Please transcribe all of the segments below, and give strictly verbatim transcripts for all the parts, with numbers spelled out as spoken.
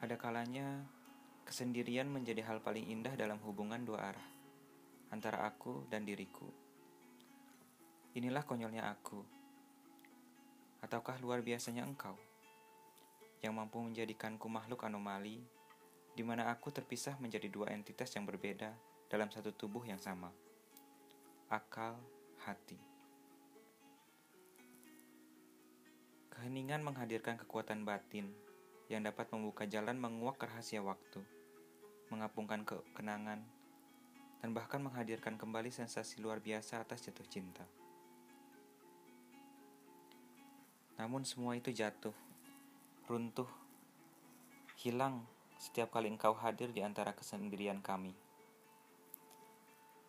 Ada kalanya kesendirian menjadi hal paling indah dalam hubungan dua arah antara aku dan diriku. Inilah konyolnya aku. Ataukah luar biasanya engkau yang mampu menjadikanku makhluk anomali di mana aku terpisah menjadi dua entitas yang berbeda dalam satu tubuh yang sama. Akal, hati. Keheningan menghadirkan kekuatan batin yang dapat membuka jalan menguak rahasia waktu, mengapungkan ke- kenangan, dan bahkan menghadirkan kembali sensasi luar biasa atas jatuh cinta. Namun semua itu jatuh, runtuh, hilang setiap kali engkau hadir di antara kesendirian kami.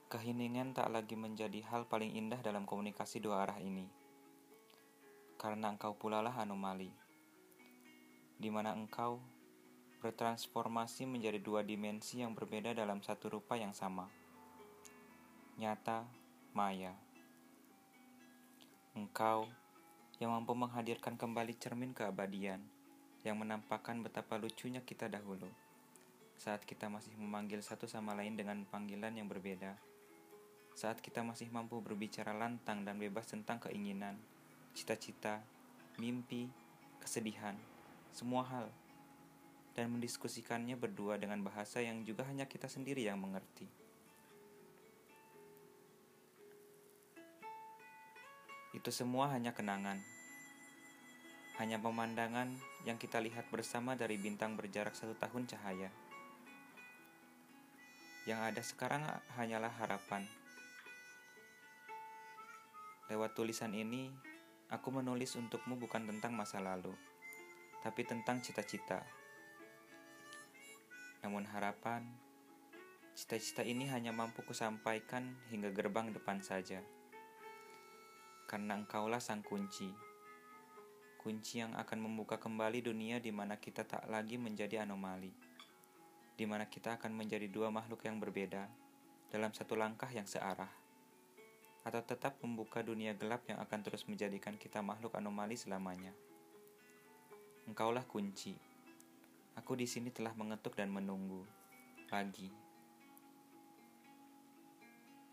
Keheningan tak lagi menjadi hal paling indah dalam komunikasi dua arah ini, karena engkau pulalah anomali, di mana engkau bertransformasi menjadi dua dimensi yang berbeda dalam satu rupa yang sama. Nyata, maya. Engkau yang mampu menghadirkan kembali cermin keabadian yang menampakkan betapa lucunya kita dahulu saat kita masih memanggil satu sama lain dengan panggilan yang berbeda, saat kita masih mampu berbicara lantang dan bebas tentang keinginan, cita-cita, mimpi, kesedihan, semua hal, dan mendiskusikannya berdua dengan bahasa yang juga hanya kita sendiri yang mengerti. Itu semua hanya kenangan, hanya pemandangan yang kita lihat bersama dari bintang berjarak satu tahun cahaya. Yang ada sekarang hanyalah harapan. Lewat tulisan ini, aku menulis untukmu bukan tentang masa lalu, tapi tentang cita-cita. Namun harapan, cita-cita ini hanya mampu kusampaikan hingga gerbang depan saja. Karena engkaulah sang kunci. Kunci yang akan membuka kembali dunia di mana kita tak lagi menjadi anomali. Di mana kita akan menjadi dua makhluk yang berbeda dalam satu langkah yang searah. Atau tetap membuka dunia gelap yang akan terus menjadikan kita makhluk anomali selamanya. Engkaulah kunci. Aku di sini telah mengetuk dan menunggu. Pagi.